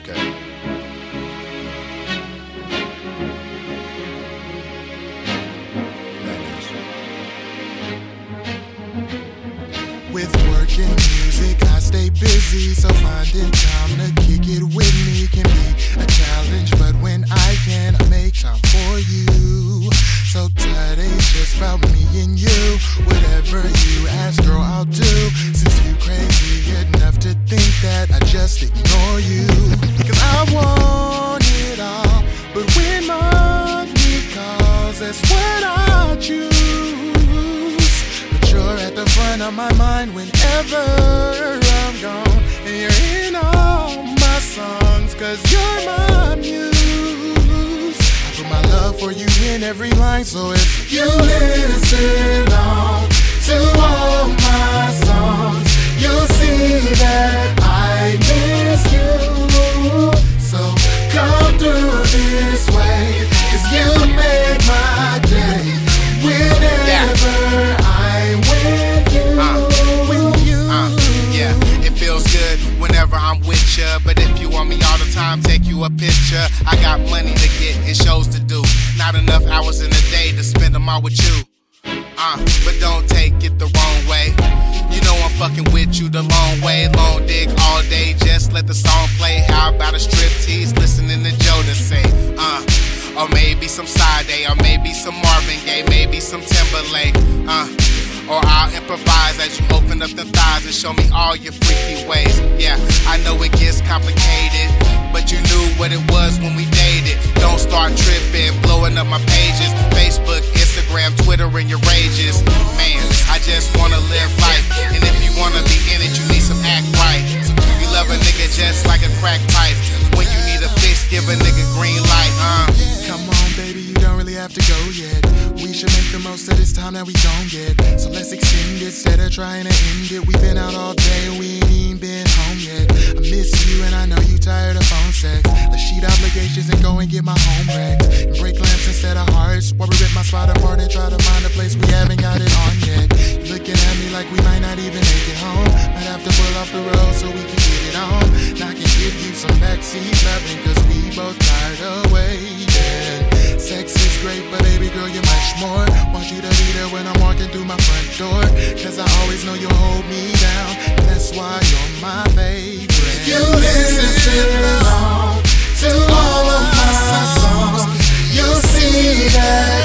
feel okay. With work and music, I stay busy, so finding time to kick it with me can be a challenge, but when I can, I make time for you. So today's just about me and you. Whatever you ask, girl, I'll do. Since you crazy enough to think that I just ignore you. 'Cause I want it all, but when money calls, that's what I choose. You're at the front of my mind whenever I'm gone, and you're in all my songs, 'cause you're my muse. I put my love for you in every line, so if you listen on to all my songs, you'll see that I miss you. So come through this way, 'cause you make my day whenever I'm with ya, but if you want me all the time, take you a picture. I got money to get and shows to do. Not enough hours in a day to spend them all with you. But don't take it the wrong way. You know I'm fucking with you the long way. Long dick all day, just let the song play. How about a striptease listening to Jodeci? Or maybe some Sade, or maybe some Marvin Gaye, maybe some Timberlake. Or I'll improvise as you open up the thighs and show me all your freaky ways. Yeah, I know it gets complicated, but you knew what it was when we dated. Don't start tripping, blowing up my pages, Facebook, Instagram, Twitter, and your rages. Man, I just wanna live life, and if you wanna be in it, you need some act right. You love a nigga just like a crack pipe. When you need a fix, give a nigga green light. Come on, baby, you don't really have to go yet. We should make the most of this time that we don't get. So let's extend it instead of trying to end it. We've been out all day, we ain't even been home yet. I miss you and I know you tired of phone sex. Let's sheet obligations and go and get my home wrecked. And break lamps instead of hearts. While we rip my spot apart and try to find a place we haven't got it on yet. You're looking at me like we might not even make it home. Might have to pull off the road so we can get it on. And I can give you some backseat loving, 'cause we both tired of waiting. Sex is great, but baby girl, you're much more. Want you to be there when I'm walking through my front door, 'cause I always know you'll hold me down. That's why you're my favorite. You listen to all of my songs, you'll see that